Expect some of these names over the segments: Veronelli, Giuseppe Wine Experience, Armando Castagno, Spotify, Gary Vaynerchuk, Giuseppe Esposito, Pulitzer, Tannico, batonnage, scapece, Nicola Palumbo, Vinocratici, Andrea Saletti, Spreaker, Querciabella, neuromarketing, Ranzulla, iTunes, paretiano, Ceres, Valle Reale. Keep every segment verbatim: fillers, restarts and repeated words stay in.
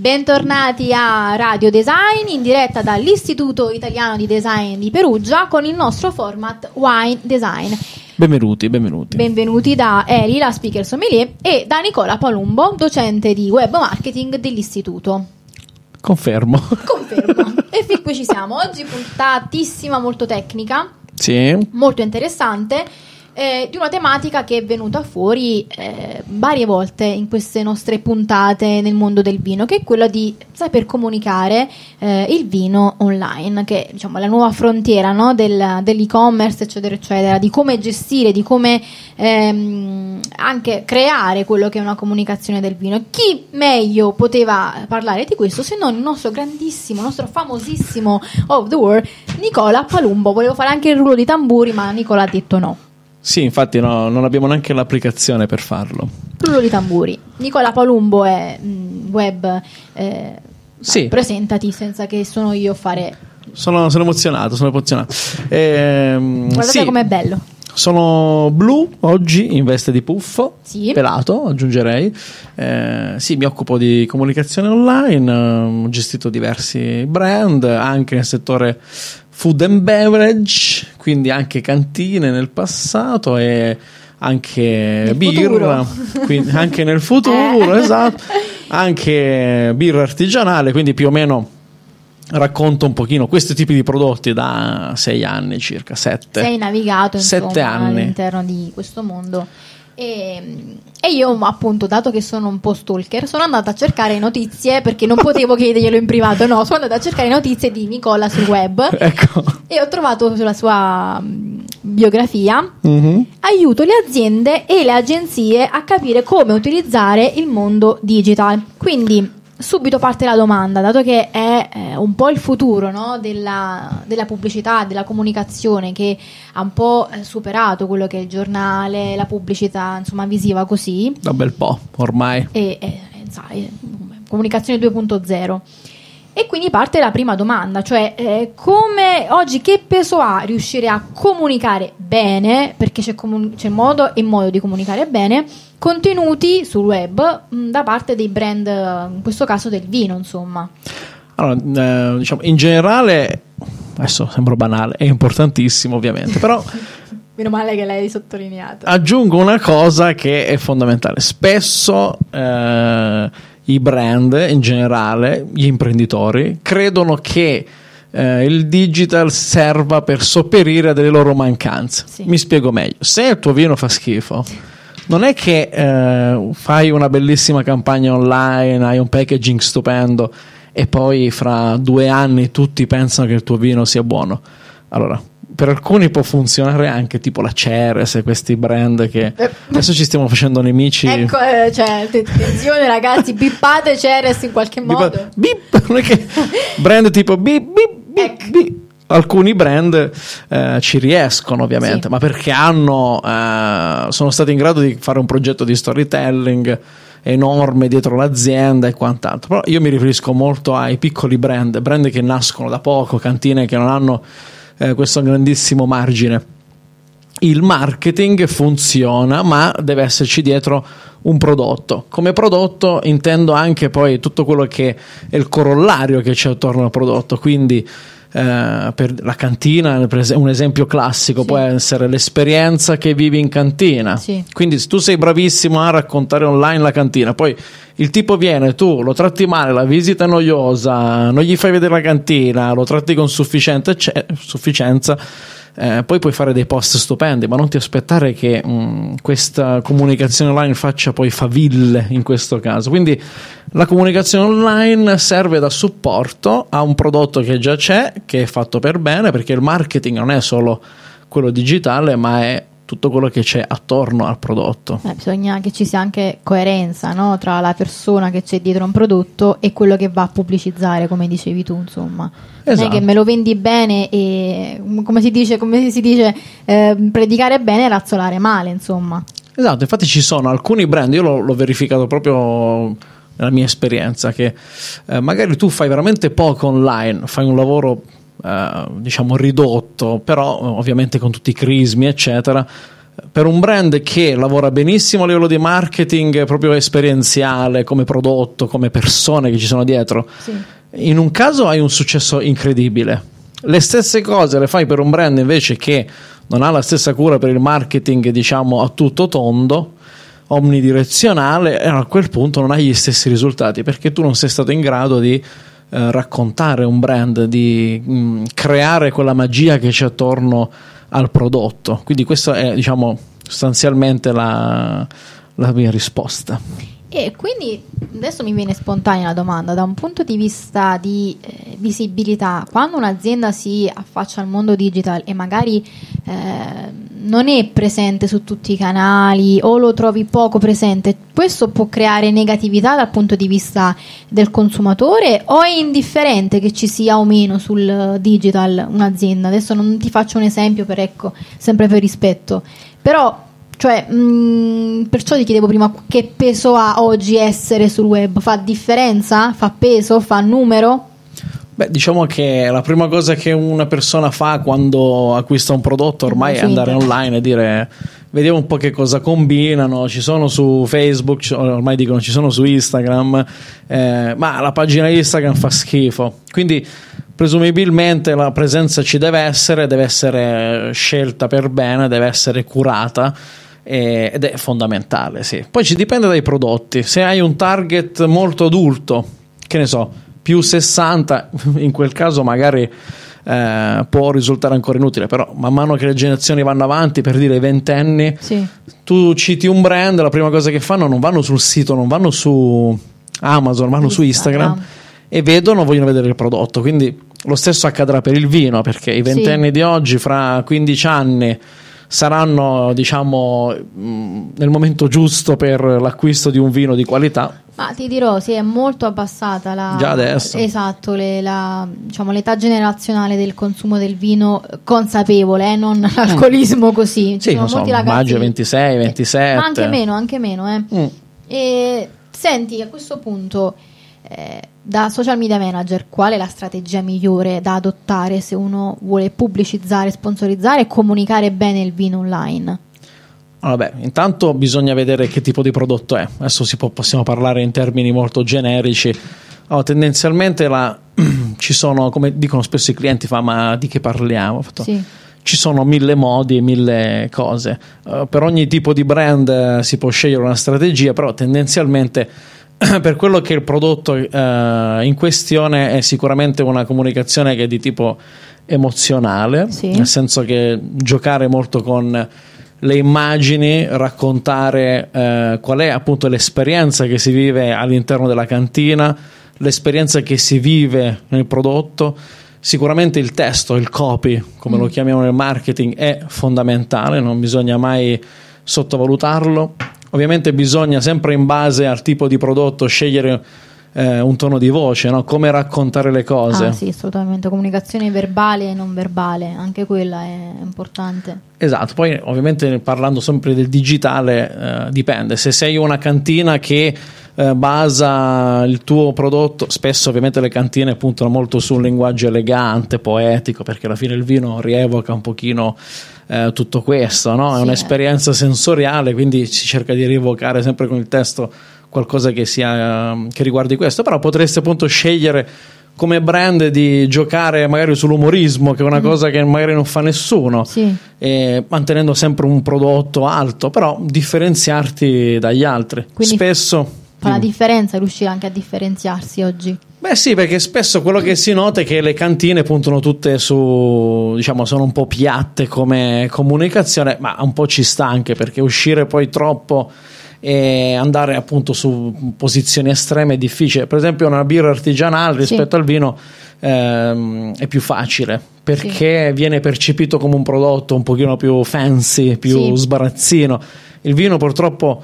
Bentornati a Radio Design, in diretta dall'Istituto Italiano di Design di Perugia con il nostro format Wine Design. Benvenuti, benvenuti. Benvenuti da Eli, la speaker sommelier, e da Nicola Palumbo, docente di web marketing dell'Istituto. Confermo. Confermo. E fin qui ci siamo. Oggi puntatissima, molto tecnica, sì, molto interessante, eh, di una tematica che è venuta fuori eh, varie volte in queste nostre puntate nel mondo del vino, che è quella di saper comunicare eh, il vino online, che è, diciamo, la nuova frontiera, no, del, dell'e-commerce, eccetera eccetera, di come gestire, di come ehm, anche creare quello che è una comunicazione del vino. Chi meglio poteva parlare di questo se non il nostro grandissimo, nostro famosissimo of the world Nicola Palumbo? Volevo fare anche il rullo di tamburi, ma Nicola ha detto no. Sì, infatti no, non abbiamo neanche l'applicazione per farlo. Rullo di tamburi. Nicola Palumbo è mh, web, eh, sì. Ah, presentati senza che sono io a fare. Sono, sono emozionato, sono emozionato. Ehm, Guardate sì, com'è bello. Sono blu oggi in veste di puffo, sì, pelato aggiungerei. Eh, sì, mi occupo di comunicazione online, ho gestito diversi brand anche nel settore food and beverage, quindi anche cantine nel passato e anche birra, quindi anche nel futuro, eh. Esatto, anche birra artigianale, quindi più o meno racconto un pochino questi tipi di prodotti da sei anni circa, sette. Sei navigato insomma, sette anni all'interno di questo mondo. E, e io appunto, dato che sono un po' stalker, sono andata a cercare notizie, perché non potevo chiederglielo in privato, no, sono andata a cercare notizie di Nicola sul web, ecco, e ho trovato sulla sua biografia, mm-hmm, aiuto le aziende e le agenzie a capire come utilizzare il mondo digital. Quindi subito parte la domanda, dato che è eh, un po' il futuro, no, della, della pubblicità, della comunicazione, che ha un po' superato quello che è il giornale, la pubblicità insomma visiva così. Da un bel po' ormai. E, e, sai, comunicazione due punto zero. E quindi parte la prima domanda, cioè eh, come oggi che peso ha riuscire a comunicare bene, perché c'è, comun- c'è modo e modo di comunicare bene, contenuti sul web mh, da parte dei brand, in questo caso del vino insomma. Allora, eh, diciamo in generale, adesso sembro banale, è importantissimo ovviamente, però meno male che l'hai sottolineato. Aggiungo una cosa che è fondamentale. Spesso eh, i brand in generale, gli imprenditori, credono che Eh, il digital serva per sopperire a delle loro mancanze, sì. Mi spiego meglio. Se il tuo vino fa schifo, non è che eh, fai una bellissima campagna online, hai un packaging stupendo e poi fra due anni tutti pensano che il tuo vino sia buono. Allora, per alcuni può funzionare anche tipo la Ceres, questi brand che eh, adesso ci stiamo facendo nemici. Ecco, eh, cioè, attenzione ragazzi, bippate Ceres in qualche modo. Bip, non è che brand tipo bip, bip, bip, ecco, bip. Alcuni brand eh, ci riescono ovviamente, sì, ma perché hanno eh, sono stati in grado di fare un progetto di storytelling enorme dietro l'azienda e quant'altro. Però io mi riferisco molto ai piccoli brand, brand che nascono da poco, cantine che non hanno eh, questo è un grandissimo margine. Il marketing funziona, ma deve esserci dietro un prodotto. Come prodotto intendo anche poi tutto quello che è il corollario che c'è attorno al prodotto, quindi eh, per la cantina un esempio classico, sì, può essere l'esperienza che vivi in cantina, sì. Quindi se tu sei bravissimo a raccontare online la cantina, poi il tipo viene, tu lo tratti male, la visita è noiosa, non gli fai vedere la cantina, lo tratti con sufficiente, cioè, sufficienza, eh, poi puoi fare dei post stupendi, ma non ti aspettare che mh, questa comunicazione online faccia poi faville in questo caso. Quindi la comunicazione online serve da supporto a un prodotto che già c'è, che è fatto per bene, perché il marketing non è solo quello digitale, ma è tutto quello che c'è attorno al prodotto. Beh, bisogna che ci sia anche coerenza, no, tra la persona che c'è dietro un prodotto e quello che va a pubblicizzare, come dicevi tu, insomma. Esatto. Non è che me lo vendi bene e, come si dice, come si dice eh, predicare bene e razzolare male, insomma. Esatto, infatti ci sono alcuni brand, io l'ho, l'ho verificato proprio nella mia esperienza, che eh, magari tu fai veramente poco online, fai un lavoro Uh, diciamo ridotto, però ovviamente con tutti i crismi eccetera, per un brand che lavora benissimo a livello di marketing proprio esperienziale, come prodotto, come persone che ci sono dietro, sì. In un caso hai un successo incredibile. Le stesse cose le fai per un brand invece che non ha la stessa cura per il marketing, diciamo, a tutto tondo, omnidirezionale, e a quel punto non hai gli stessi risultati, perché tu non sei stato in grado di eh, raccontare un brand, di mh, creare quella magia che c'è attorno al prodotto. Quindi questa è, diciamo, sostanzialmente la, la mia risposta. E quindi adesso mi viene spontanea la domanda: da un punto di vista di eh, visibilità, quando un'azienda si affaccia al mondo digital e magari eh, non è presente su tutti i canali o lo trovi poco presente, questo può creare negatività dal punto di vista del consumatore, o è indifferente che ci sia o meno sul digital un'azienda? Adesso non ti faccio un esempio, per ecco, sempre per rispetto, però cioè mh, perciò ti chiedevo prima, che peso ha oggi essere sul web? Fa differenza? Fa peso? Fa numero? Beh, diciamo che la prima cosa che una persona fa quando acquista un prodotto ormai è andare online e dire: vediamo un po' che cosa combinano, ci sono su Facebook, ormai dicono ci sono su Instagram, eh, ma la pagina Instagram fa schifo. Quindi presumibilmente la presenza ci deve essere, deve essere scelta per bene, deve essere curata, ed è fondamentale, sì. Poi ci dipende dai prodotti. Se hai un target molto adulto, che ne so, più sessanta, in quel caso magari eh, può risultare ancora inutile, però man mano che le generazioni vanno avanti, per dire i ventenni, sì. Tu citi un brand, la prima cosa che fanno, non vanno sul sito, non vanno su Amazon, vanno su Instagram, Instagram. E vedono, vogliono vedere il prodotto. Quindi lo stesso accadrà per il vino, perché i ventenni sì. di oggi fra quindici anni saranno, diciamo, nel momento giusto per l'acquisto di un vino di qualità. Ma ti dirò, si è molto abbassata la, già adesso. Esatto, le, la, diciamo, l'età generazionale del consumo del vino consapevole, eh, non l'alcolismo mm. così. Sì, non so, maggio ventisei, ventisette. Ma anche meno, anche meno. Eh. Mm. E, senti, a questo punto, eh, da social media manager, qual è la strategia migliore da adottare se uno vuole pubblicizzare, sponsorizzare e comunicare bene il vino online? Vabbè, intanto bisogna vedere che tipo di prodotto è. Adesso si può, possiamo parlare in termini molto generici. Allora, tendenzialmente la, ci sono, come dicono spesso i clienti, fa, ma di che parliamo? Fatto, sì. Ci sono mille modi e mille cose. Uh, per ogni tipo di brand eh, si può scegliere una strategia, però tendenzialmente per quello che il prodotto eh, in questione è sicuramente una comunicazione che è di tipo emozionale, sì. Nel senso che giocare molto con le immagini, raccontare eh, qual è appunto l'esperienza che si vive all'interno della cantina, l'esperienza che si vive nel prodotto. Sicuramente il testo, il copy, come mm. lo chiamiamo nel marketing, è fondamentale, non bisogna mai sottovalutarlo. Ovviamente bisogna sempre, in base al tipo di prodotto, scegliere eh, un tono di voce, no? Come raccontare le cose. Ah, sì, assolutamente, comunicazione verbale e non verbale, anche quella è importante. Esatto, poi ovviamente parlando sempre del digitale eh, dipende. Se sei una cantina che eh, basa il tuo prodotto, spesso ovviamente le cantine puntano molto su un linguaggio elegante, poetico, perché alla fine il vino rievoca un pochino eh, tutto questo, no? È sì, un'esperienza eh. sensoriale, quindi si cerca di rievocare sempre con il testo qualcosa che sia che riguardi questo. Però potreste appunto scegliere come brand di giocare magari sull'umorismo, che è una mm. cosa che magari non fa nessuno, sì. E mantenendo sempre un prodotto alto, però differenziarti dagli altri. Quindi spesso fa la differenza riuscire anche a differenziarsi oggi. Beh sì, perché spesso quello che si nota è che le cantine puntano tutte su, diciamo, sono un po' piatte come comunicazione, ma un po' ci sta anche, perché uscire poi troppo e andare appunto su posizioni estreme è difficile. Per esempio una birra artigianale rispetto sì. al vino ehm, è più facile, perché sì. viene percepito come un prodotto un pochino più fancy, più sì. sbarazzino. Il vino purtroppo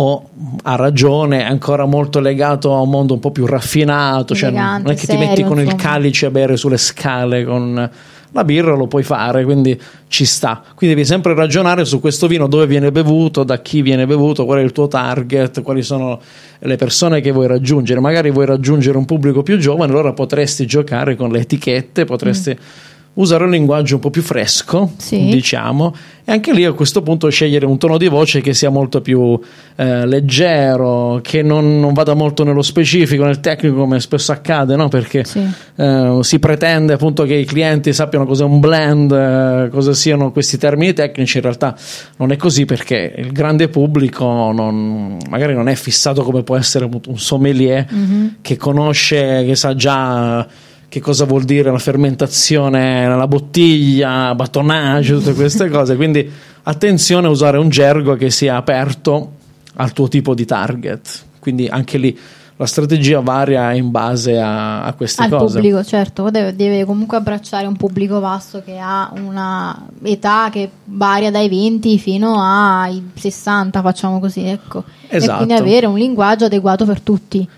o ha ragione, è ancora molto legato a un mondo un po' più raffinato, cioè elegante, non è che serio, ti metti con insomma. Il calice a bere sulle scale. Con la birra lo puoi fare, quindi ci sta. Quindi devi sempre ragionare su questo vino, dove viene bevuto, da chi viene bevuto, qual è il tuo target, quali sono le persone che vuoi raggiungere. Magari vuoi raggiungere un pubblico più giovane, allora potresti giocare con le etichette, potresti mm. usare un linguaggio un po' più fresco, sì, diciamo, e anche lì a questo punto scegliere un tono di voce che sia molto più eh, leggero, che non, non vada molto nello specifico, nel tecnico, come spesso accade, no? Perché sì, eh, si pretende appunto che i clienti sappiano cos'è un blend, eh, cosa siano questi termini tecnici. In realtà non è così, perché il grande pubblico non, magari non è fissato come può essere un sommelier, mm-hmm, che conosce, che sa già che cosa vuol dire la fermentazione, la bottiglia, batonnage, tutte queste cose. Quindi attenzione a usare un gergo che sia aperto al tuo tipo di target. Quindi anche lì la strategia varia in base a, a queste al cose. Al pubblico, certo, deve, deve comunque abbracciare un pubblico vasto che ha una età che varia dai venti fino ai sessanta, facciamo così, ecco. Esatto. E quindi avere un linguaggio adeguato per tutti.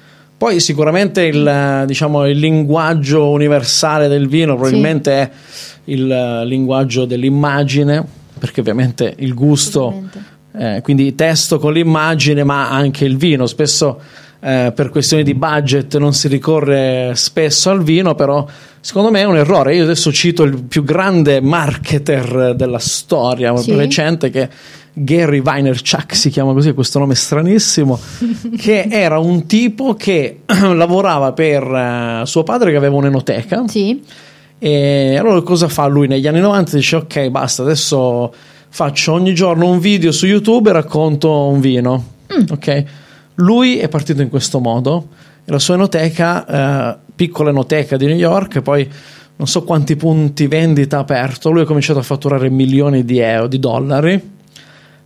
Poi sicuramente il, diciamo, il linguaggio universale del vino probabilmente sì, è il linguaggio dell'immagine, perché ovviamente il gusto, eh, quindi testo con l'immagine, ma anche il vino. Spesso eh, per questioni di budget non si ricorre spesso al vino, però secondo me è un errore. Io adesso cito il più grande marketer della storia, sì, recente, che Gary Vaynerchuk si chiama così, questo nome stranissimo, che era un tipo che lavorava per uh, suo padre che aveva un'enoteca, sì, e allora cosa fa lui negli anni novanta? Dice ok, basta, adesso faccio ogni giorno un video su YouTube e racconto un vino, mm, ok. Lui è partito in questo modo, la sua enoteca, uh, piccola enoteca di New York, e poi non so quanti punti vendita aperto, lui ha cominciato a fatturare milioni di euro, di dollari.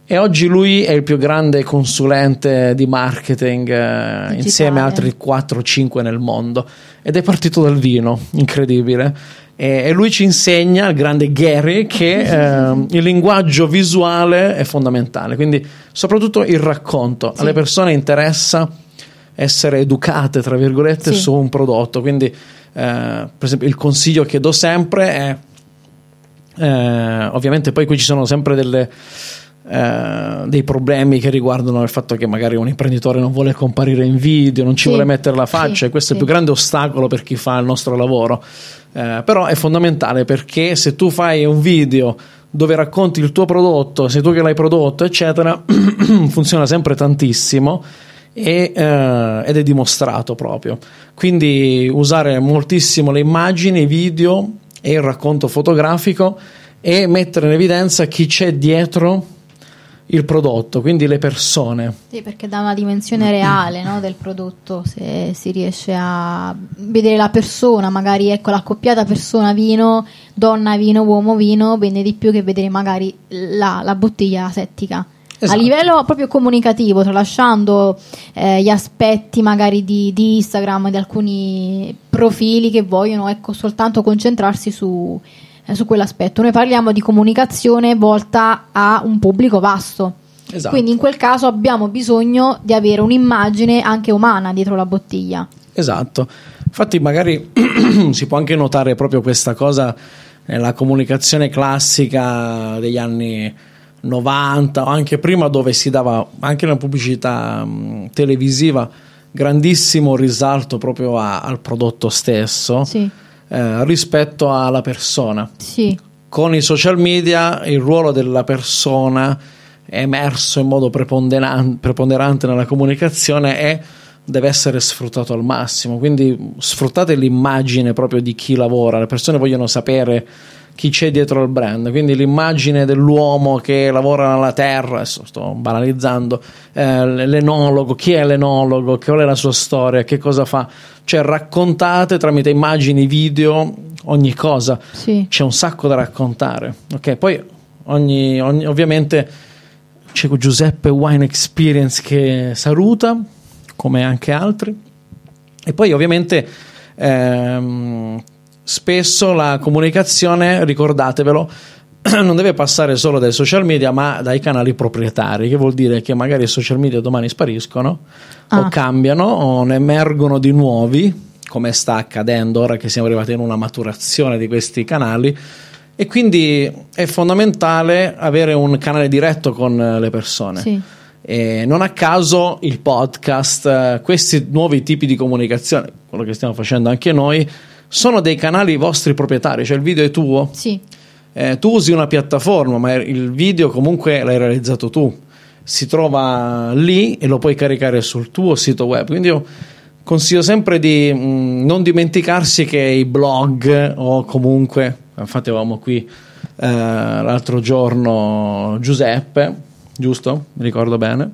E oggi lui è il più grande consulente di marketing, eh, insieme ad altri quattro o cinque nel mondo, ed è partito dal vino, incredibile. E, e lui ci insegna, il grande Gary, che eh, il linguaggio visuale è fondamentale, quindi soprattutto il racconto. Sì. Alle persone interessa essere educate, tra virgolette, sì, su un prodotto. Quindi, eh, per esempio, il consiglio che do sempre è, eh, ovviamente poi qui ci sono sempre delle... Eh, dei problemi che riguardano il fatto che magari un imprenditore non vuole comparire in video, non ci sì, vuole mettere la faccia, sì, e questo sì, è il più grande ostacolo per chi fa il nostro lavoro, eh, però è fondamentale, perché se tu fai un video dove racconti il tuo prodotto, sei tu che l'hai prodotto, eccetera, funziona sempre tantissimo e, eh, ed è dimostrato proprio. Quindi usare moltissimo le immagini, i video e il racconto fotografico, e mettere in evidenza chi c'è dietro il prodotto, quindi le persone. Sì, perché dà una dimensione reale, no, del prodotto, se si riesce a vedere la persona, magari ecco l'accoppiata persona vino, donna vino, uomo vino, bene di più che vedere magari la, la bottiglia asettica. Esatto. A livello proprio comunicativo, tralasciando eh, gli aspetti magari di, di Instagram, di alcuni profili che vogliono ecco soltanto concentrarsi su... su quell'aspetto. Noi parliamo di comunicazione volta a un pubblico vasto. Esatto. Quindi in quel caso abbiamo bisogno di avere un'immagine anche umana dietro la bottiglia. Esatto. Infatti magari si può anche notare proprio questa cosa nella comunicazione classica degli anni novanta o anche prima, dove si dava anche nella pubblicità mh, televisiva grandissimo risalto proprio a, al prodotto stesso. Sì. Eh, rispetto alla persona, sì. Con i social media il ruolo della persona è emerso in modo preponderan- preponderante nella comunicazione e deve essere sfruttato al massimo. Quindi sfruttate l'immagine proprio di chi lavora, le persone vogliono sapere chi c'è dietro al brand, quindi l'immagine dell'uomo che lavora nella terra, sto banalizzando, eh, l'enologo, chi è l'enologo, qual è la sua storia, che cosa fa, cioè raccontate tramite immagini, video, ogni cosa, sì. C'è un sacco da raccontare, ok. Poi ogni, ogni, ovviamente c'è Giuseppe Wine Experience che saluta, come anche altri, e poi ovviamente ehm, spesso la comunicazione, ricordatevelo, non deve passare solo dai social media, ma dai canali proprietari, che vuol dire che magari i social media domani spariscono, ah. o cambiano, o ne emergono di nuovi, come sta accadendo ora che siamo arrivati in una maturazione di questi canali, e quindi è fondamentale avere un canale diretto con le persone. Sì. E non a caso il podcast, questi nuovi tipi di comunicazione, quello che stiamo facendo anche noi, sono dei canali vostri proprietari, cioè il video è tuo. Sì. Eh, tu usi una piattaforma, ma il video comunque l'hai realizzato tu, si trova lì e lo puoi caricare sul tuo sito web. Quindi io consiglio sempre di mh, non dimenticarsi che i blog o comunque, infatti avevamo qui eh, l'altro giorno Giuseppe, giusto? Mi ricordo bene?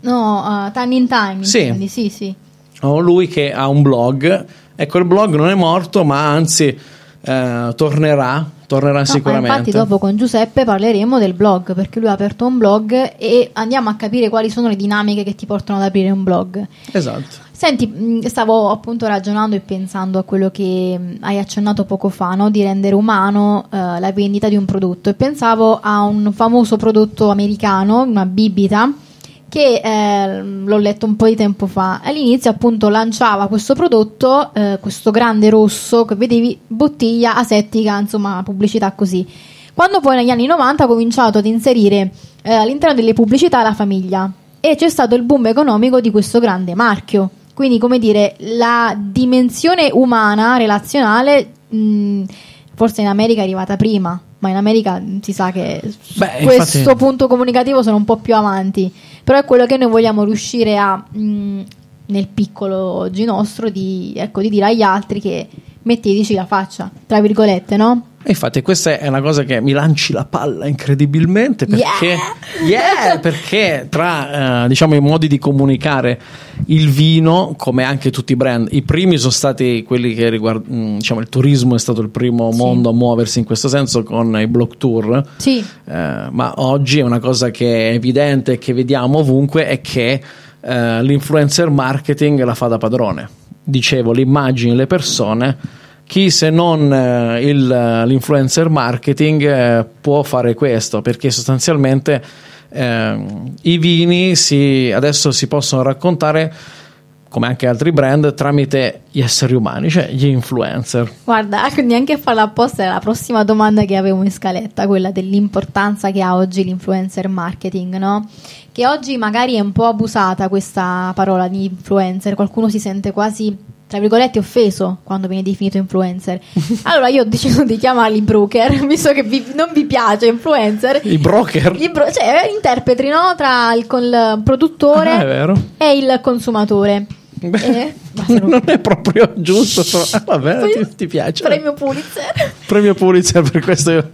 No, uh, Time in Time. Sì. Sì, sì. O lui che ha un blog, ecco, il blog non è morto, ma anzi eh, tornerà. Tornerà no, sicuramente. Infatti dopo con Giuseppe parleremo del blog, perché lui ha aperto un blog e andiamo a capire quali sono le dinamiche che ti portano ad aprire un blog. Esatto. Senti, stavo appunto ragionando e pensando a quello che hai accennato poco fa, no? Di rendere umano eh, la vendita di un prodotto, e pensavo a un famoso prodotto americano, una bibita, che eh, l'ho letto un po' di tempo fa. All'inizio appunto lanciava questo prodotto, eh, questo grande rosso che vedevi, bottiglia asettica, insomma pubblicità così. Quando poi negli anni novanta ha cominciato ad inserire eh, all'interno delle pubblicità la famiglia, e c'è stato il boom economico di questo grande marchio. Quindi, come dire, la dimensione umana, relazionale, mh, forse in America è arrivata prima, ma in America si sa che Beh, questo infatti... punto comunicativo sono un po' più avanti. Però è quello che noi vogliamo riuscire a, mh, nel piccolo oggi nostro, di, ecco, di dire agli altri che metteteci la faccia, tra virgolette, no? E infatti questa è una cosa che mi lanci la palla incredibilmente, perché, yeah! Yeah, perché tra eh, diciamo i modi di comunicare il vino, come anche tutti i brand, i primi sono stati quelli che riguardano, diciamo, il turismo è stato il primo mondo, sì, a muoversi in questo senso con i block tour, sì. eh, ma oggi è una cosa che è evidente, che vediamo ovunque, è che eh, l'influencer marketing la fa da padrone. Dicevo, le immagini, le persone, chi se non eh, il, l'influencer marketing eh, può fare questo, perché sostanzialmente eh, i vini si, adesso si possono raccontare, come anche altri brand, tramite gli esseri umani, cioè gli influencer. Guarda, neanche a farla apposta, è la prossima domanda che avevo in scaletta, quella dell'importanza che ha oggi l'influencer marketing, no? Che oggi magari è un po' abusata questa parola di influencer, qualcuno si sente quasi, tra virgolette, offeso quando viene definito influencer. Allora io ho deciso di chiamarli broker, visto che vi, non vi piace influencer. I broker? I bro- cioè interpreti, no? Tra il, con il produttore ah, è vero. e il consumatore. Beh, eh, non... non è proprio giusto, però, vabbè, ti, ti piace. Premio Pulitzer. Premio Pulitzer per questo. Io.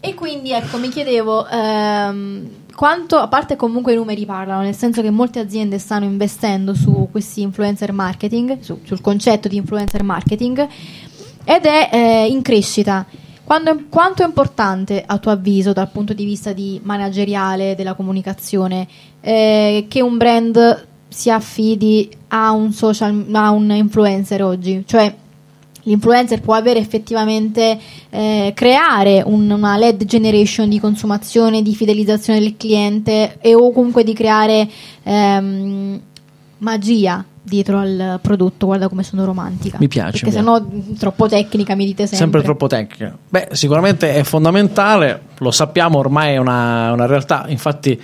E quindi ecco, mi chiedevo ehm, quanto, a parte comunque i numeri parlano, nel senso che molte aziende stanno investendo su questi influencer marketing, su, sul concetto di influencer marketing, ed è eh, in crescita. Quando, quanto è importante a tuo avviso dal punto di vista di manageriale della comunicazione eh, che un brand si affidi a un social, a un influencer oggi? Cioè l'influencer può avere effettivamente eh, creare un, una lead generation di consumazione, di fidelizzazione del cliente, e o comunque di creare ehm, magia dietro al prodotto. Guarda come sono romantica. Mi piace. Perché sennò troppo tecnica, mi dite sempre. Sempre troppo tecnica. Beh, sicuramente è fondamentale, lo sappiamo, ormai è una, una realtà. Infatti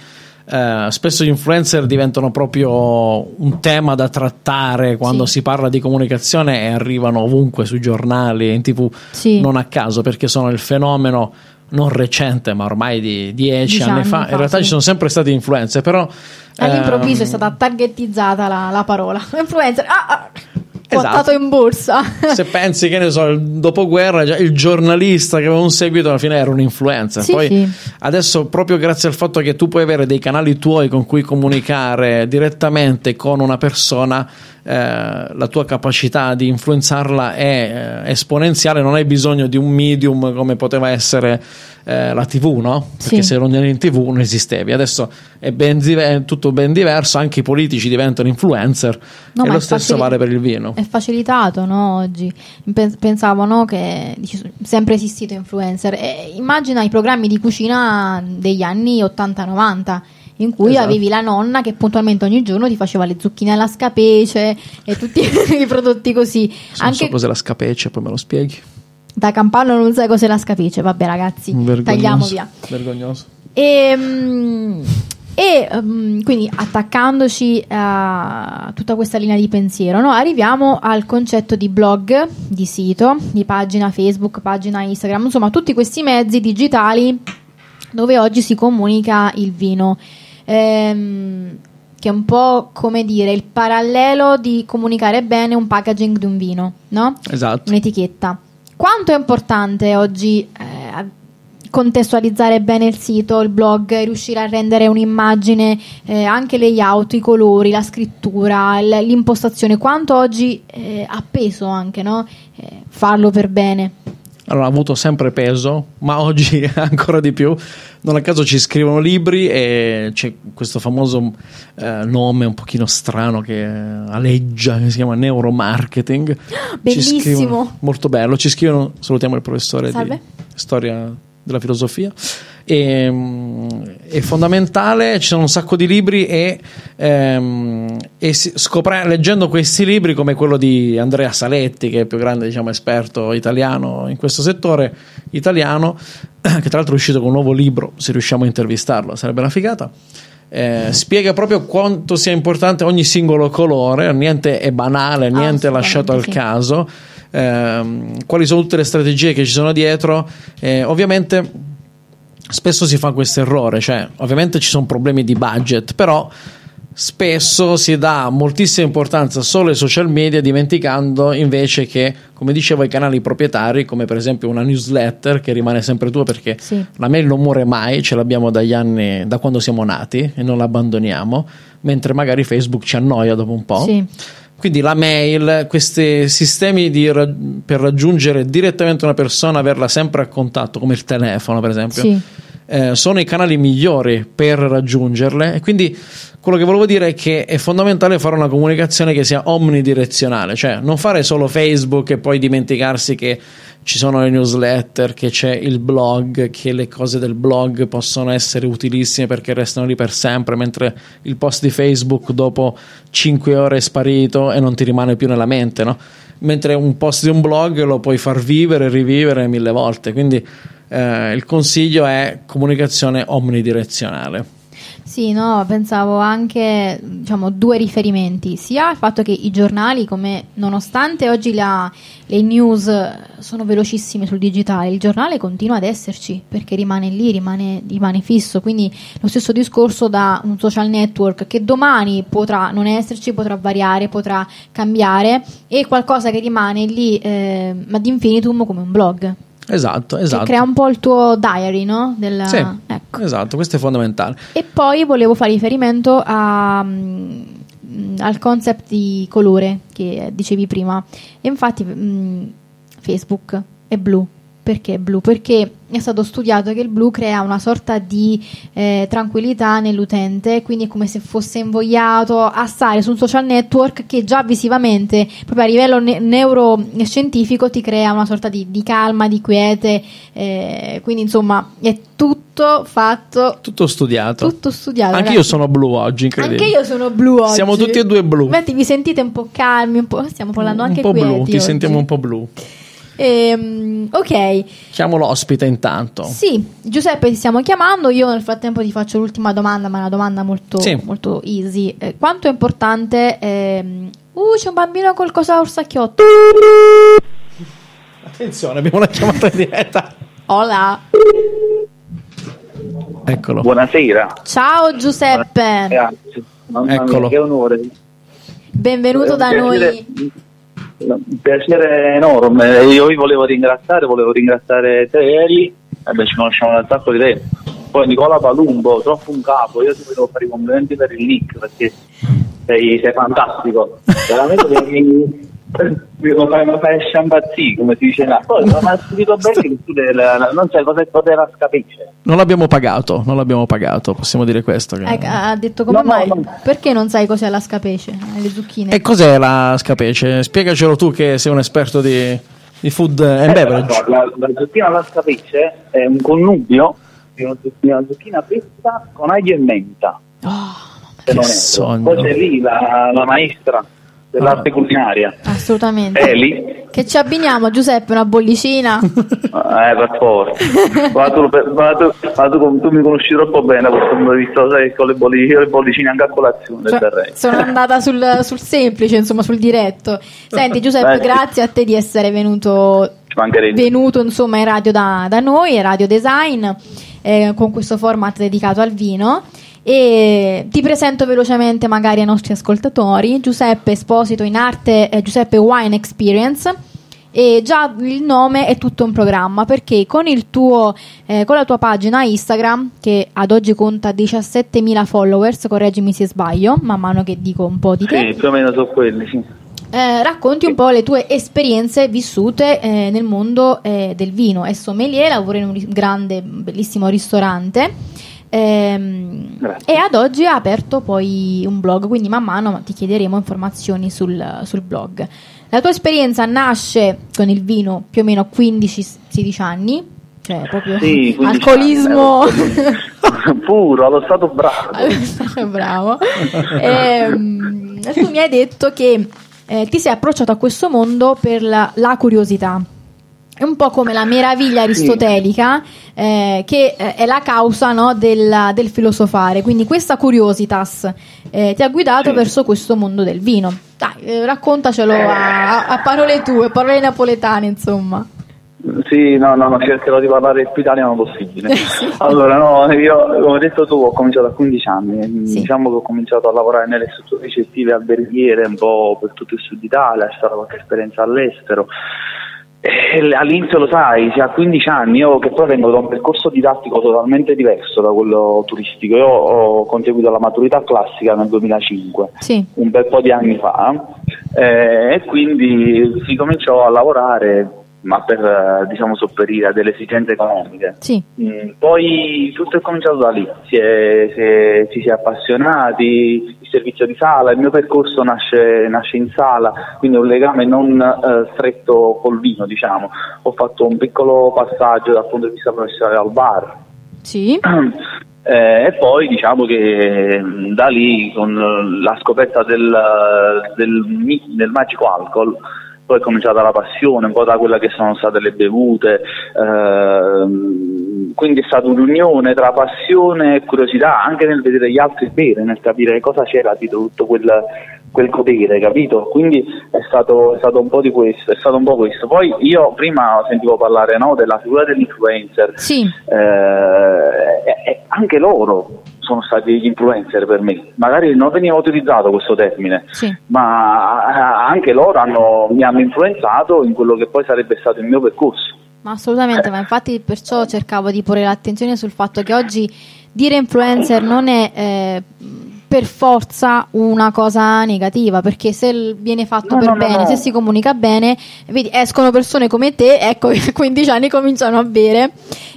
Uh, spesso gli influencer diventano proprio un tema da trattare quando, sì, si parla di comunicazione, e arrivano ovunque, sui giornali, in tv, sì, non a caso, perché sono il fenomeno non recente, ma ormai di dieci anni, anni fa. fa in realtà, sì, ci sono sempre stati influencer, però all'improvviso ehm... è stata targettizzata la, la parola influencer, ah, ah, portato, esatto, in borsa. Se pensi, che ne so, il dopoguerra, già il giornalista che aveva un seguito alla fine era un influencer, sì, poi sì. Adesso, proprio grazie al fatto che tu puoi avere dei canali tuoi con cui comunicare direttamente con una persona, eh, la tua capacità di influenzarla è eh, esponenziale. Non hai bisogno di un medium come poteva essere eh, la tivù, no? Perché, sì, se non eri in tivù non esistevi. Adesso è ben div- è tutto ben diverso, anche i politici diventano influencer, no, e lo stesso facil- vale per il vino. È facilitato, no, oggi. Pensavo, no, che sempre esistito influencer. E immagina i programmi di cucina degli anni ottanta novanta, in cui, esatto, avevi la nonna che puntualmente ogni giorno ti faceva le zucchine alla scapece e tutti i prodotti così. Non Anche... so cos'è la scapece, poi me lo spieghi. Da campano non sai cos'è la scapece, vabbè ragazzi, vergognoso, tagliamo via. Vergognoso. E... E um, quindi attaccandoci a tutta questa linea di pensiero, no? Arriviamo al concetto di blog, di sito, di pagina Facebook, pagina Instagram, insomma tutti questi mezzi digitali dove oggi si comunica il vino, ehm, che è un po' come dire il parallelo di comunicare bene un packaging di un vino, no? Esatto. Un'etichetta. Quanto è importante oggi eh, contestualizzare bene il sito, il blog, riuscire a rendere un'immagine, eh, anche layout, i colori, la scrittura, l- l'impostazione, quanto oggi eh, ha peso anche, no? Eh, farlo per bene. Allora, ha avuto sempre peso, ma oggi ancora di più. Non a caso ci scrivono libri e c'è questo famoso eh, nome un pochino strano che aleggia, che si chiama neuromarketing. Bellissimo. Ci scrivono, molto bello. Ci scrivono, salutiamo il professore. Salve. Di storia della filosofia. E, è fondamentale, ci sono un sacco di libri e, ehm, e scopre, leggendo questi libri come quello di Andrea Saletti, che è il più grande, diciamo, esperto italiano in questo settore italiano, che tra l'altro è uscito con un nuovo libro, se riusciamo a intervistarlo sarebbe una figata. Eh, spiega proprio quanto sia importante ogni singolo colore, niente è banale, niente è lasciato al caso, eh, quali sono tutte le strategie che ci sono dietro. Eh, ovviamente spesso si fa questo errore, cioè ovviamente ci sono problemi di budget, però spesso si dà moltissima importanza solo ai social media, dimenticando invece che, come dicevo, i canali proprietari, come per esempio una newsletter che rimane sempre tua, perché sì, la mail non muore mai, ce l'abbiamo dagli anni, da quando siamo nati, e non l'abbandoniamo, mentre magari Facebook ci annoia dopo un po'. Sì. Quindi la mail, questi sistemi di, per raggiungere direttamente una persona, averla sempre a contatto, come il telefono per esempio, sì, eh, sono i canali migliori per raggiungerle. E quindi quello che volevo dire è che è fondamentale fare una comunicazione che sia omnidirezionale, cioè non fare solo Facebook e poi dimenticarsi che ci sono le newsletter, che c'è il blog, che le cose del blog possono essere utilissime perché restano lì per sempre, mentre il post di Facebook dopo cinque ore è sparito e non ti rimane più nella mente, no? Mentre un post di un blog lo puoi far vivere e rivivere mille volte. Quindi eh, il consiglio è comunicazione omnidirezionale. Sì, no, pensavo anche, diciamo, due riferimenti, sia il fatto che i giornali, come nonostante oggi la, le news sono velocissime sul digitale, il giornale continua ad esserci perché rimane lì, rimane, rimane fisso, quindi lo stesso discorso da un social network che domani potrà non esserci, potrà variare, potrà cambiare, e qualcosa che rimane lì eh, ad infinitum, come un blog. Esatto, esatto. Che crea un po' il tuo diary, no? Della... Sì, ecco, esatto, questo è fondamentale. E poi volevo fare riferimento a, um, al concept di colore che dicevi prima. E infatti um, Facebook è blu. Perché è blu? Perché è stato studiato che il blu crea una sorta di eh, tranquillità nell'utente, quindi è come se fosse invogliato a stare su un social network che già visivamente, proprio a livello ne- neuroscientifico, ti crea una sorta di, di calma, di quiete, eh, quindi insomma è tutto fatto, tutto studiato, tutto studiato. Anche ragazzi, io sono blu oggi, incredibile. Anche io sono blu oggi. Siamo tutti e due blu. Infatti vi sentite un po' calmi, un po', stiamo parlando anche qui. Un po' blu, oggi. Ti sentiamo un po' blu. Ehm, ok, chiamo l'ospite intanto. Sì, Giuseppe, ti stiamo chiamando. Io nel frattempo ti faccio l'ultima domanda, ma è una domanda molto, sì, molto easy. Eh, quanto è importante? Ehm... Uh, c'è un bambino col coso orsacchiotto. Attenzione, abbiamo una chiamata in diretta. Hola. Eccolo. Buonasera. Ciao Giuseppe. Grazie. Mamma Eccolo. Mia, che onore. Benvenuto da noi. Un piacere enorme. Io vi volevo ringraziare, volevo ringraziare te, Eli. Vabbè, ci conosciamo da un sacco di tempo. Poi Nicola Palumbo, troppo un capo. Io ti volevo fare i complimenti per il nick, perché sei, sei fantastico. Veramente mi, mi fai sciambazzì, come si dice là. Poi ma ti dico bene che tu del, non sai cosa poteva scapisce. Non l'abbiamo pagato, non l'abbiamo pagato, possiamo dire questo. Che... Eh, ha detto come no, mai? No, no. Perché non sai cos'è la scapece? Le zucchine. E cos'è la scapece? Spiegacelo tu che sei un esperto di, di food and eh, beverage. La, la zucchina alla scapece è un connubio di una zucchina, una zucchina fritta con aglio e menta. Oh, che sogno. Poi c'è lì la, la maestra dell'arte culinaria. Assolutamente. È lì. Che ci abbiniamo, Giuseppe, una bollicina? Eh, per forza. Vado, vado, vado con, tu mi conosci troppo bene, visto che con le bollicine, le bollicine anche a colazione. Cioè, sono andata sul, sul semplice, insomma, sul diretto. Senti, Giuseppe, beh, grazie a te di essere venuto, venuto insomma in radio da, da noi, Radio Design, eh, con questo format dedicato al vino. E ti presento velocemente magari ai nostri ascoltatori: Giuseppe Esposito in arte, eh, Giuseppe Wine Experience, e già il nome è tutto un programma, perché con il tuo eh, con la tua pagina Instagram, che ad oggi conta diciassettemila followers, correggimi se sbaglio man mano che dico un po' di te. Sì, più o meno sono quelli, sì. Eh, racconti un po' le tue esperienze vissute eh, nel mondo eh, del vino. È sommelier, lavora in un ri- grande, bellissimo ristorante. Grazie. E ad oggi ha aperto poi un blog, quindi man mano ti chiederemo informazioni sul, sul blog. La tua esperienza nasce con il vino più o meno quindici sedici anni, cioè proprio sì, alcolismo anni, puro, allo stato bravo, allo stato bravo. E, tu mi hai detto che eh, ti sei approcciato a questo mondo per la, la curiosità. È un po' come la meraviglia aristotelica, sì. eh, che eh, è la causa, no, del, del filosofare. Quindi questa curiositas eh, ti ha guidato, sì, verso questo mondo del vino. Dai, eh, raccontacelo eh. A, a parole tue, parole napoletane, insomma. Sì, no, no, no, cercherò di parlare più italiano possibile. Eh, sì. Allora, no, io, come detto tu, ho cominciato a quindici anni. Sì. Diciamo che ho cominciato a lavorare nelle strutture ricettive alberghiere un po' per tutto il sud Italia, è stata qualche esperienza all'estero. All'inizio, lo sai, a quindici anni, io che poi vengo da un percorso didattico totalmente diverso da quello turistico. Io ho conseguito la maturità classica nel duemilacinque, sì, un bel po' di anni fa, eh, e quindi si cominciò a lavorare, ma per, diciamo, sopperire a delle esigenze economiche. Sì. Mm, poi tutto è cominciato da lì, si è, si è, ci si è appassionati. Servizio di sala, il mio percorso nasce, nasce in sala, quindi un legame non eh, stretto col vino, diciamo. Ho fatto un piccolo passaggio dal punto di vista professionale al bar. Sì. Eh, e poi diciamo che da lì, con la scoperta del, del, del magico alcol, poi è cominciata la passione, un po' da quella che sono state le bevute, ehm, quindi è stata un'unione tra passione e curiosità, anche nel vedere gli altri bere, nel capire cosa c'era di tutto quel, quel godere, capito? Quindi è stato, è stato un po' di questo, è stato un po' questo. Poi io prima sentivo parlare, no, della figura dell'influencer, sì. eh, e, e anche loro sono stati degli influencer per me, magari non veniva utilizzato questo termine, sì, ma anche loro hanno, mi hanno influenzato in quello che poi sarebbe stato il mio percorso. Ma assolutamente, eh. ma infatti perciò cercavo di porre l'attenzione sul fatto che oggi dire influencer non è eh, per forza una cosa negativa, perché se viene fatto no, per no, bene, no. se si comunica bene, vedi, escono persone come te, ecco, a quindici anni cominciano a bere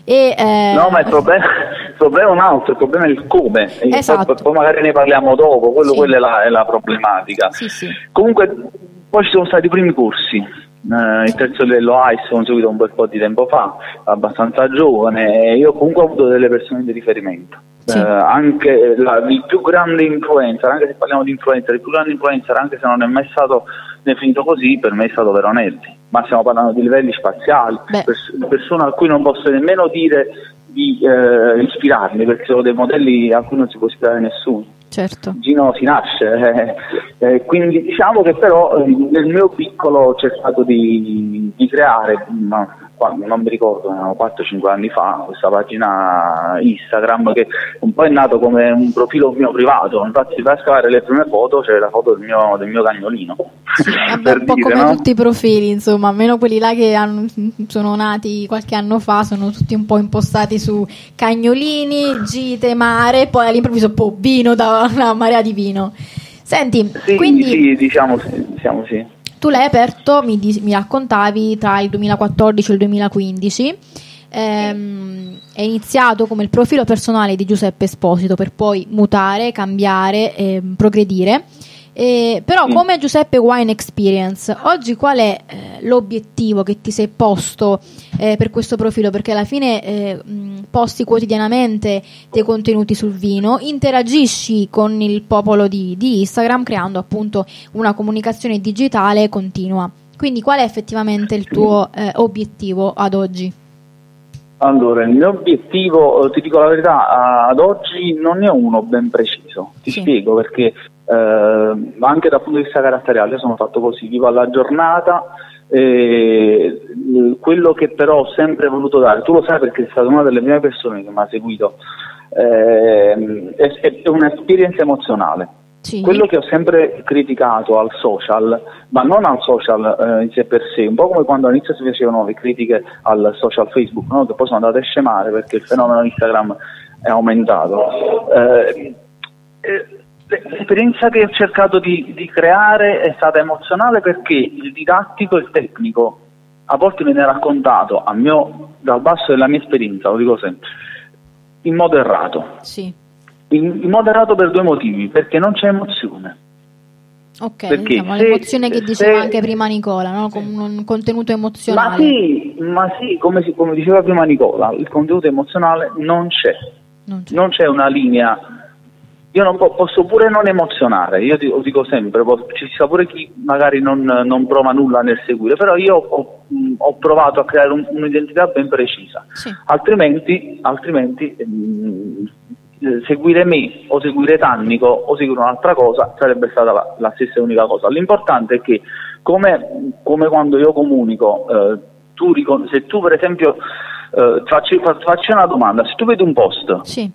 e eh, no, ma il problema, il problema è un altro, il problema è il come, esatto. poi, poi magari ne parliamo dopo, quello, sì. quella è la, è la problematica, sì, sì. Comunque poi ci sono stati i primi corsi, eh, il terzo livello I C E ho seguito un bel po' di tempo fa, abbastanza giovane, e io comunque ho avuto delle persone di riferimento. Sì. Eh, anche la, il più grande influencer, anche se parliamo di influencer, il più grande influencer, anche se non è mai stato definito così, per me è stato Veronelli, ma stiamo parlando di livelli spaziali, pers- persone a cui non posso nemmeno dire di eh, ispirarmi, perché sono dei modelli a cui non si può ispirare nessuno. Certo. Gino si nasce, eh, eh, quindi diciamo che però eh, nel mio piccolo ho cercato di, di creare, ma non mi ricordo, quattro cinque anni fa, questa pagina Instagram che un po' è nato come un profilo mio privato. Infatti se vai a scavare le prime foto c'è, cioè la foto del mio, del mio cagnolino, sì, per un po' dire, come no? Tutti i profili, insomma, almeno quelli là che hanno, sono nati qualche anno fa, sono tutti un po' impostati su cagnolini, gite, mare, poi all'improvviso po' vino, da una marea di vino. Senti, sì, quindi sì, diciamo sì, diciamo sì. Tu l'hai aperto, mi, mi raccontavi, tra il duemilaquattordici e il duemilaquindici, ehm, è iniziato come il profilo personale di Giuseppe Esposito, per poi mutare, cambiare, ehm, progredire, eh, però come Giuseppe Wine Experience oggi qual è eh, l'obiettivo che ti sei posto eh, per questo profilo? Perché alla fine eh, posti quotidianamente dei contenuti sul vino, interagisci con il popolo di, di Instagram creando appunto una comunicazione digitale continua, quindi qual è effettivamente il tuo eh, obiettivo ad oggi? Allora, il mio obiettivo, ti dico la verità, ad oggi non ne ho uno ben preciso, ti sì. spiego perché eh, anche dal punto di vista caratteriale io sono fatto così, vivo alla giornata, eh, quello che però ho sempre voluto dare, tu lo sai perché è stata una delle prime persone che mi ha seguito, eh, è, è un'esperienza emozionale. Sì. Quello che ho sempre criticato al social, ma non al social eh, in sé per sé, un po' come quando all'inizio si facevano le critiche al social Facebook, no? Che poi sono andate a scemare perché il fenomeno Instagram è aumentato. Eh, l'esperienza che ho cercato di, di creare è stata emozionale perché il didattico e il tecnico a volte viene raccontato, a mio, dal basso della mia esperienza, lo dico sempre, in modo errato. Sì. In, in modo errato per due motivi, perché non c'è emozione. Ok, diciamo, se, l'emozione che diceva se, anche prima Nicola, no? Con un contenuto emozionale. Ma sì, ma sì come, come diceva prima Nicola, il contenuto emozionale non c'è. Non c'è, non c'è una linea. Io non po- posso pure non emozionare, io lo dico sempre, posso, ci sta pure chi magari non, non prova nulla nel seguire, però io ho, ho provato a creare un, un'identità ben precisa. Sì. Altrimenti, altrimenti... Mh, seguire me o seguire Tannico o seguire un'altra cosa sarebbe stata la, la stessa unica cosa. L'importante è che come, come quando io comunico eh, tu ricon- se tu per esempio eh, faccio, faccio una domanda, se tu vedi un post sì.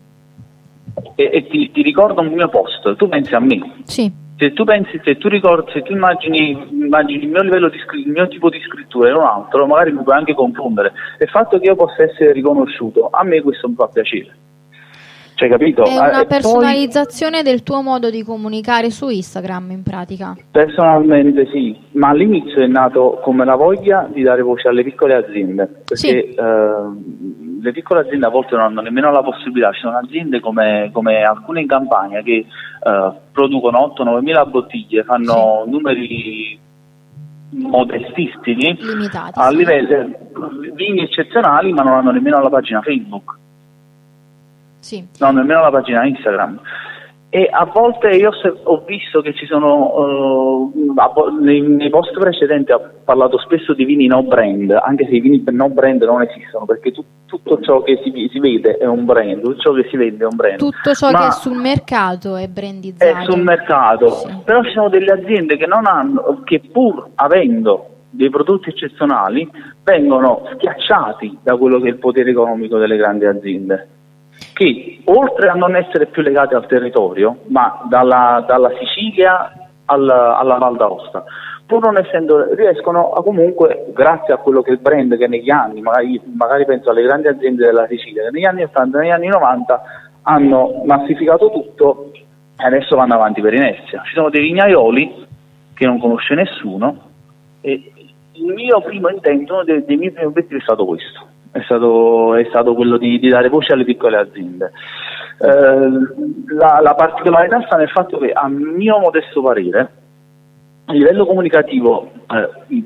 e, e ti, ti ricordo un mio post, tu pensi a me sì. se tu pensi, se tu ricordi, se tu immagini, immagini il mio livello di scr- il mio tipo di scrittura e un altro magari mi puoi anche confondere, il fatto che io possa essere riconosciuto a me questo mi fa piacere. Cioè, capito? È una personalizzazione poi, del tuo modo di comunicare su Instagram in pratica. Personalmente sì, ma all'inizio è nato come la voglia di dare voce alle piccole aziende, perché sì. eh, le piccole aziende a volte non hanno nemmeno la possibilità, ci sono aziende come, come alcune in Campania che eh, producono otto nove mila bottiglie, fanno sì. numeri modestissimi, limitati, a livello sì. vini eccezionali, ma non hanno nemmeno la pagina Facebook. Sì. No, nemmeno la pagina Instagram. E a volte io ho visto che ci sono uh, nei, nei post precedenti ho parlato spesso di vini no brand, anche se i vini no brand non esistono, perché tu, tutto ciò che si, si vede è un brand, tutto ciò che si vende è un brand, tutto ciò ma che è sul mercato è brandizzato, è sul mercato sì. Però ci sono delle aziende che non hanno, che pur avendo dei prodotti eccezionali vengono schiacciati da quello che è il potere economico delle grandi aziende, che oltre a non essere più legate al territorio, ma dalla, dalla Sicilia alla, alla Val d'Aosta, pur non essendo, riescono a comunque, grazie a quello che il brand che negli anni, magari, magari penso alle grandi aziende della Sicilia, che negli anni ottanta, negli anni novanta hanno massificato tutto e adesso vanno avanti per inerzia. Ci sono dei vignaioli che non conosce nessuno e il mio primo intento, uno dei, dei miei primi obiettivi è stato questo. È stato, è stato quello di, di dare voce alle piccole aziende. Eh, la, la particolarità sta nel fatto che, a mio modesto parere, a livello comunicativo eh,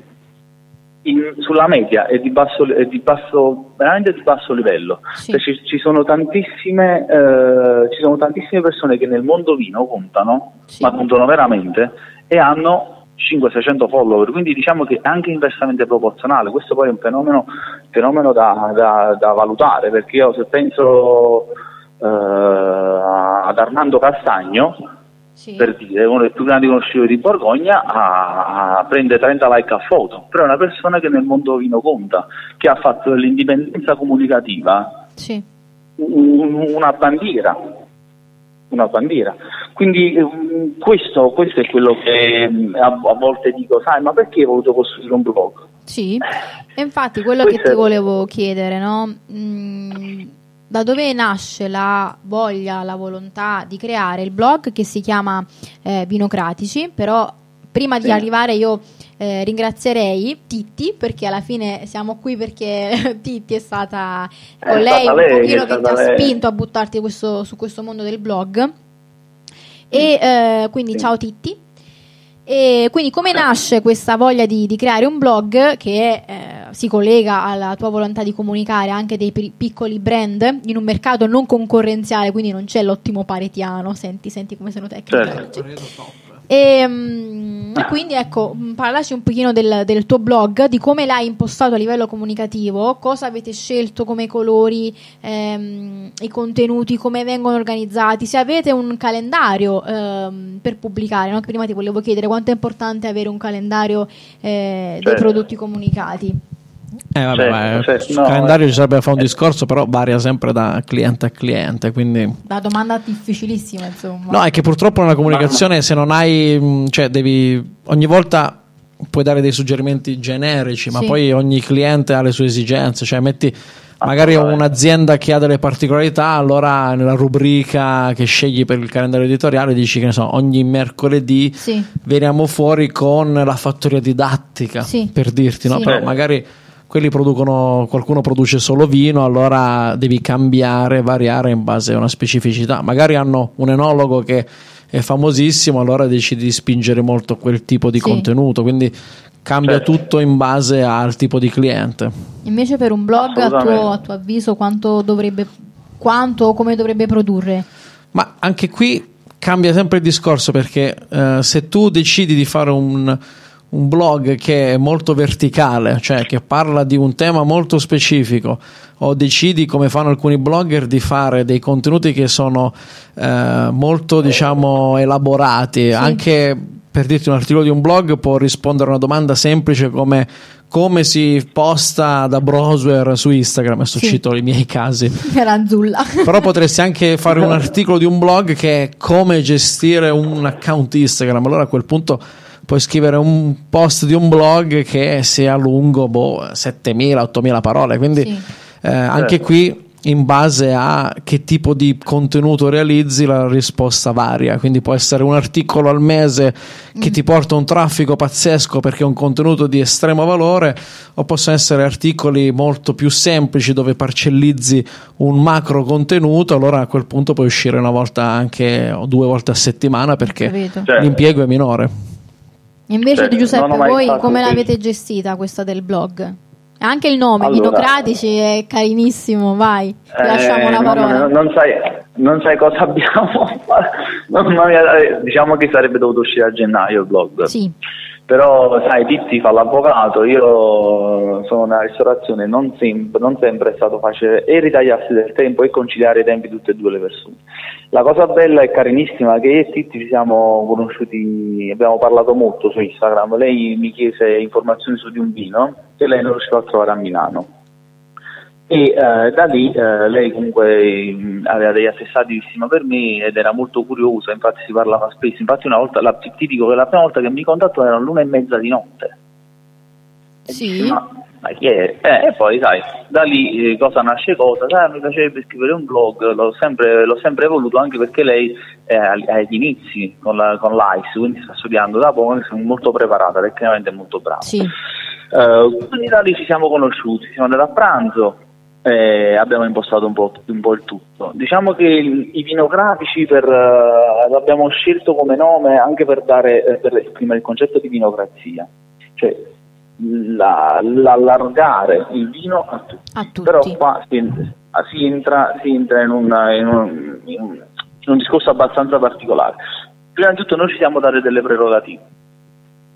in, sulla media è di basso, è di basso, veramente di basso livello. Sì. Cioè, ci, ci sono tantissime, eh, ci sono tantissime persone che nel mondo vino contano, sì. ma contano veramente, e hanno cinquecento seicento follower, quindi diciamo che è anche inversamente proporzionale. Questo poi è un fenomeno, fenomeno da, da, da valutare, perché io se penso eh, ad Armando Castagno, sì. per dire, uno dei più grandi conoscitori di Borgogna, a, a, prende trenta like a foto, però è una persona che nel mondo vino conta, che ha fatto dell'indipendenza comunicativa sì. un, una bandiera. una bandiera, quindi questo, questo è quello che a, a volte dico, sai, ma perché hai voluto costruire un blog? Sì, e infatti quello questo che ti volevo chiedere, no? Mm, da dove nasce la voglia, la volontà di creare il blog che si chiama eh, Vinocratici? Però prima di sì. arrivare io eh, ringrazierei Titti, perché alla fine siamo qui perché Titti è stata è con lei stata un lei, pochino che ti ha lei. spinto a buttarti questo, su questo mondo del blog. E eh, quindi sì. ciao Titti. E quindi come nasce questa voglia di, di creare un blog che eh, si collega alla tua volontà di comunicare anche dei p- piccoli brand in un mercato non concorrenziale, quindi non c'è l'ottimo paretiano, senti, senti come sono tecnico. Certo. E mm, quindi ecco, parlaci un pochino del, del tuo blog, di come l'hai impostato a livello comunicativo, cosa avete scelto come colori, ehm, i contenuti, come vengono organizzati, se avete un calendario ehm, per pubblicare, no? Prima ti volevo chiedere quanto è importante avere un calendario eh, certo. dei prodotti comunicati. Eh, vabbè, certo, eh, certo, sul no, calendario eh, ci sarebbe fare un discorso, però varia sempre da cliente a cliente, quindi la domanda difficilissima, insomma. No, è che purtroppo nella comunicazione, se non hai, cioè devi ogni volta puoi dare dei suggerimenti generici, ma sì. poi ogni cliente ha le sue esigenze, cioè metti magari un'azienda che ha delle particolarità, allora nella rubrica che scegli per il calendario editoriale dici che ne so, ogni mercoledì sì. veniamo fuori con la fattoria didattica, sì. per dirti, no? Sì. Però magari quelli producono, qualcuno produce solo vino, allora devi cambiare, variare in base a una specificità. Magari hanno un enologo che è famosissimo, allora decidi di spingere molto quel tipo di sì. contenuto, quindi cambia certo. tutto in base al tipo di cliente. Invece per un blog, a tuo, a tuo avviso, quanto dovrebbe, quanto o come dovrebbe produrre? Ma anche qui cambia sempre il discorso, perché eh, se tu decidi di fare un un blog che è molto verticale, cioè che parla di un tema molto specifico, o decidi, come fanno alcuni blogger, di fare dei contenuti che sono eh, molto, diciamo, elaborati, sì. anche per dirti un articolo di un blog può rispondere a una domanda semplice come come si posta da browser su Instagram, adesso sì. cito i miei casi. Ranzulla. Però potresti anche fare un articolo di un blog che è come gestire un account Instagram, allora a quel punto puoi scrivere un post di un blog che sia lungo boh, settemila ottomila parole, quindi sì. eh, anche qui in base a che tipo di contenuto realizzi la risposta varia, quindi può essere un articolo al mese che mm-hmm. ti porta un traffico pazzesco perché è un contenuto di estremo valore, o possono essere articoli molto più semplici dove parcellizzi un macro contenuto, allora a quel punto puoi uscire una volta anche o due volte a settimana perché l'impiego è minore. Invece certo, di Giuseppe, voi come l'avete questo. gestita questa del blog? Anche il nome, allora, Vinocratici, è carinissimo, vai, ti eh, lasciamo la parola. Non, non, sai, non sai cosa abbiamo, mamma mia, diciamo che sarebbe dovuto uscire a gennaio il blog. Sì. Però sai, Tizi fa l'avvocato, io sono nella ristorazione, non, sem- non sempre è stato facile e ritagliarsi del tempo e conciliare i tempi di tutte e due le persone. La cosa bella e carinissima è che io e Tizi ci siamo conosciuti, abbiamo parlato molto su Instagram, lei mi chiese informazioni su di un vino che lei non riusciva a trovare a Milano. E eh, da lì eh, lei comunque mh, aveva degli attestati di stima per me ed era molto curiosa, infatti si parlava spesso, infatti una volta, la, ti dico che la prima volta che mi contattò era l'una e mezza di notte. E sì. Dice, ma, ma chi è? Eh, e poi sai, da lì eh, cosa nasce cosa, sai, mi piacerebbe scrivere un blog, l'ho sempre, l'ho sempre voluto, anche perché lei eh, agli inizi con, la, con l'I C E, quindi sta studiando da poco, sono molto preparata, tecnicamente molto brava. Sì. Eh, quindi da lì ci siamo conosciuti, siamo andati a pranzo. Eh, abbiamo impostato un po', un po' il tutto. Diciamo che il, i Vinocratici per, uh, l'abbiamo scelto come nome anche per, dare, eh, per esprimere il concetto di vinocrazia, cioè la, l'allargare il vino a tutti. A tutti. Però qua si, si entra, si entra in, una, in, un, in, un, in un discorso abbastanza particolare. Prima di tutto noi ci siamo dati delle prerogative.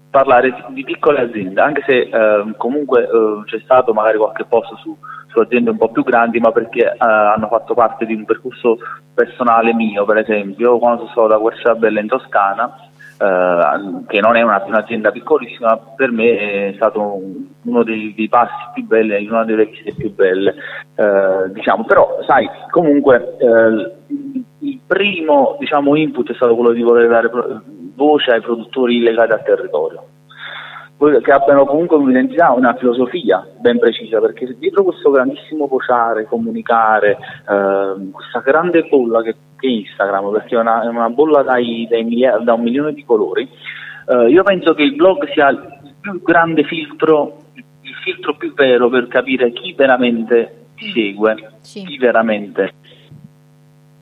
Parlare di, di piccole aziende, anche se eh, comunque eh, c'è stato magari qualche posto su su aziende un po' più grandi, ma perché eh, hanno fatto parte di un percorso personale mio. Per esempio, quando sono stato da Querciabella in Toscana, eh, che non è una, un'azienda piccolissima, per me è stato uno dei, dei passi più belli, una delle visite più belle, eh, diciamo. Però sai, comunque eh, il primo, diciamo, input è stato quello di voler dare voce ai produttori legati al territorio, che abbiano comunque un'identità, una filosofia ben precisa, perché dietro questo grandissimo vociare, comunicare, eh, questa grande bolla che è Instagram, perché è una, è una bolla dai, dai milia- da un milione di colori, eh, io penso che il blog sia il più grande filtro, il filtro più vero per capire chi veramente ti segue, sì. chi veramente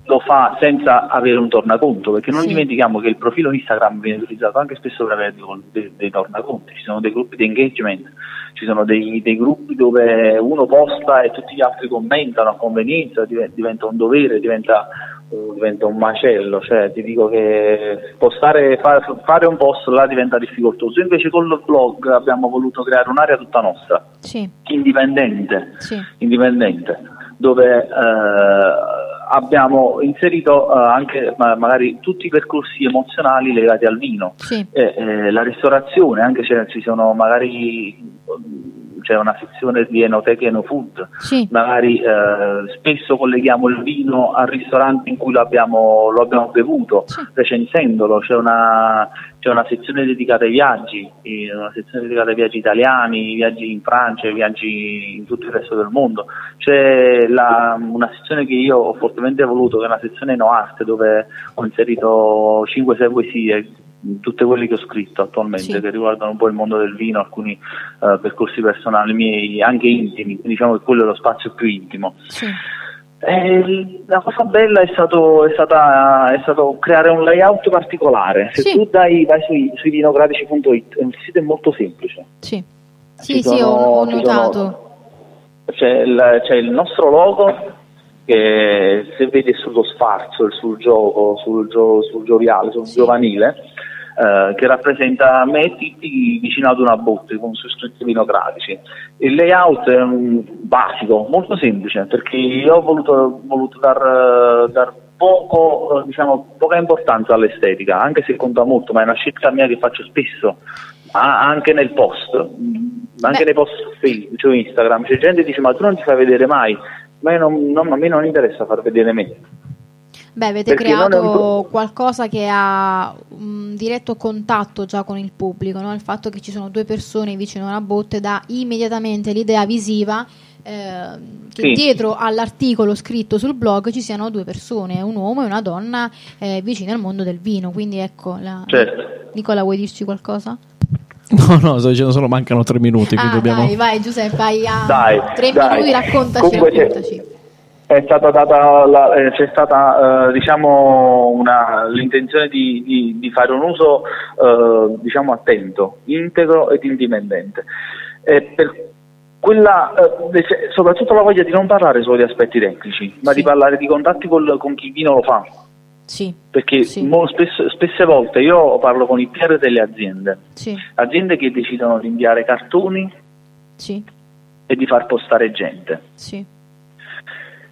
lo fa senza avere un tornaconto, perché non sì. dimentichiamo che il profilo Instagram viene utilizzato anche spesso per avere dei, dei tornaconti, ci sono dei gruppi di engagement, ci sono dei, dei gruppi dove uno posta e tutti gli altri commentano a convenienza, diventa un dovere, diventa, uh, diventa un macello, cioè ti dico che postare, far, fare un post là diventa difficoltoso. Invece con il blog abbiamo voluto creare un'area tutta nostra, sì. indipendente, sì. indipendente, dove uh, abbiamo inserito uh, anche ma, magari tutti i percorsi emozionali legati al vino, sì. e, eh, la ristorazione, anche se ci sono magari... c'è una sezione di enoteca e enofood, sì. magari eh, spesso colleghiamo il vino al ristorante in cui lo abbiamo, lo abbiamo bevuto, sì. recensendolo, c'è una, c'è una sezione dedicata ai viaggi, una sezione dedicata ai viaggi italiani, viaggi in Francia, viaggi in tutto il resto del mondo, c'è la, una sezione che io ho fortemente voluto, che è una sezione no art, dove ho inserito cinque sei poesie, tutte quelle che ho scritto attualmente, sì. che riguardano un po' il mondo del vino, alcuni uh, percorsi personali miei, anche intimi, diciamo che quello è lo spazio più intimo. Sì. Eh, la cosa bella è stato è stata è stato creare un layout particolare. Se sì. tu dai vai sui, sui vinocratici punto it, il sito è molto semplice. Sì, sì, sono, sì, ho, ho notato. Sono, c'è, il, c'è il nostro logo, che se vedi sullo sfarzo, sul gioco, sul, gio, sul gioviale, sul sì. giovanile, eh, che rappresenta mettiti vicino ad una botte con su scritti vinocratici. Il layout è um, basico, molto semplice, perché io ho voluto, voluto dar, dar poco, diciamo, poca importanza all'estetica, anche se conta molto, ma è una scelta mia che faccio spesso, ah, anche nel post, anche Beh. nei post su cioè Instagram. C'è gente che dice ma tu non ti fai vedere mai. Ma non, non, a me non interessa far vedere me. Beh, avete Perché creato un... qualcosa che ha un diretto contatto già con il pubblico, no? Il fatto che ci sono due persone vicino a una botte dà immediatamente l'idea visiva eh, che sì. dietro all'articolo scritto sul blog ci siano due persone, un uomo e una donna eh, vicino al mondo del vino. Quindi ecco, la... certo. Nicola, vuoi dirci qualcosa? No, no, sto dicendo solo mancano tre minuti. Ah, dobbiamo... dai, vai Giuseppe, vai a dai, tre dai. minuti, raccontaci. Comunque raccontaci. È stata data, la, eh, c'è stata, eh, diciamo, una, l'intenzione di, di, di fare un uso, eh, diciamo, attento, integro ed indipendente. Eh, per quella, eh, soprattutto la voglia di non parlare solo di aspetti tecnici, ma sì. di parlare di contatti col, con chi vino lo fa. Sì, perché sì. Mo, spesso, spesse volte io parlo con i P R delle aziende, sì. aziende che decidono di inviare cartoni sì. e di far postare gente. Sì.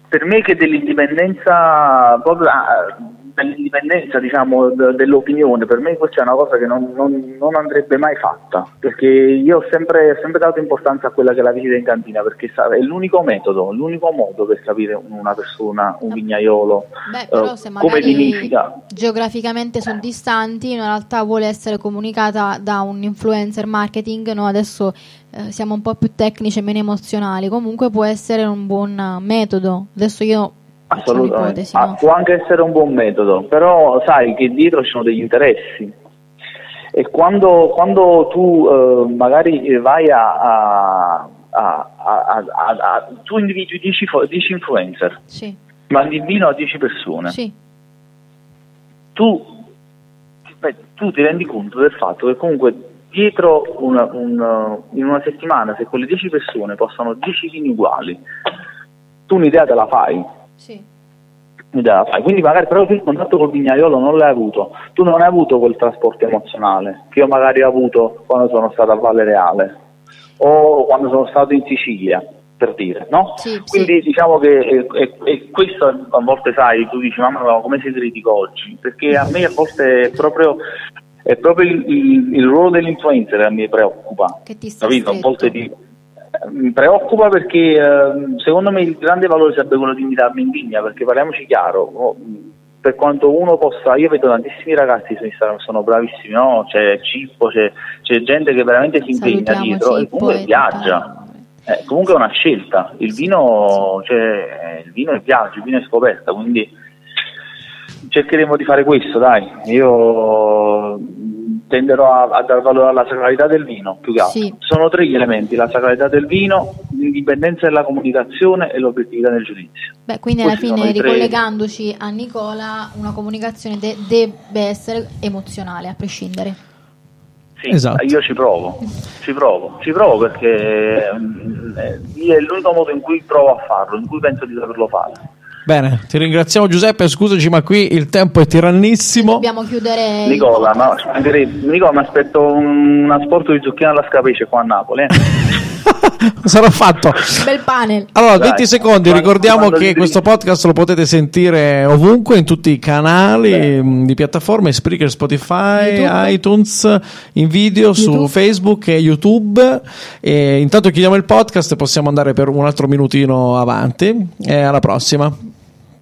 Per me che dell'indipendenza, proprio, ah, dell'indipendenza diciamo, d- dell'opinione, per me questa è una cosa che non, non, non andrebbe mai fatta, perché io ho sempre, sempre dato importanza a quella che è la visita in cantina, perché sa, è l'unico metodo, l'unico modo per capire una persona, un vignaiolo, Beh, però, eh, se come vinifica. Geograficamente sono distanti, in realtà vuole essere comunicata da un influencer marketing, no? Adesso eh, siamo un po' più tecnici e meno emozionali, comunque può essere un buon metodo. Adesso io Assolutamente, ah, può anche essere un buon metodo, però sai che dietro ci sono degli interessi e quando, quando tu eh, magari vai a, a, a, a, a, a tu individui dieci influencer, sì. mandi vino a dieci persone, sì. tu, beh, tu ti rendi conto del fatto che comunque dietro una, un, in una settimana, se quelle dieci persone possono dieci vini uguali, tu un'idea te la fai. Sì. Quindi magari però tu il contatto col vignaiolo non l'hai avuto, tu non hai avuto quel trasporto emozionale che io magari ho avuto quando sono stato a Valle Reale o quando sono stato in Sicilia, per dire, no? Sì, quindi sì. diciamo che e, e, e questo a volte sai, tu dici mamma ma come sei critico oggi, perché a me a volte è proprio è proprio il, il, il ruolo dell'influencer che mi preoccupa, che ti capito? A volte ti mi preoccupa perché eh, secondo me il grande valore sarebbe quello di invitarmi in vigna, perché parliamoci chiaro, per quanto uno possa, io vedo tantissimi ragazzi su Instagram sono bravissimi, no? C'è Cippo, c'è, c'è gente che veramente si impegna dietro Cippo e comunque e viaggia, eh, comunque è una scelta, il vino, cioè, il vino è viaggio, il vino è scoperta, quindi cercheremo di fare questo, dai, io tenderò a, a dar valore alla sacralità del vino più che altro. Sì. Sono tre gli elementi: la sacralità del vino, l'indipendenza della comunicazione e l'obiettività nel giudizio. Beh, quindi alla Poi fine, ricollegandoci tre... a Nicola, una comunicazione de- deve essere emozionale a prescindere. Sì, esatto. Io ci provo, ci provo, ci provo perché è l'unico modo in cui provo a farlo, in cui penso di saperlo fare. Bene, ti ringraziamo Giuseppe, scusaci ma qui il tempo è tirannissimo. Dobbiamo chiudere. Nicola, ma Nicola, mi aspetto un asporto di zucchine alla scapace qua a Napoli. Eh. Sarà fatto. Bel panel. Allora, dai, venti secondi, ricordiamo che questo podcast lo potete sentire ovunque, in tutti i canali Beh. di piattaforme, Spreaker, Spotify, YouTube, iTunes, in video YouTube, su Facebook e YouTube. E intanto chiudiamo il podcast e possiamo andare per un altro minutino avanti. E alla prossima.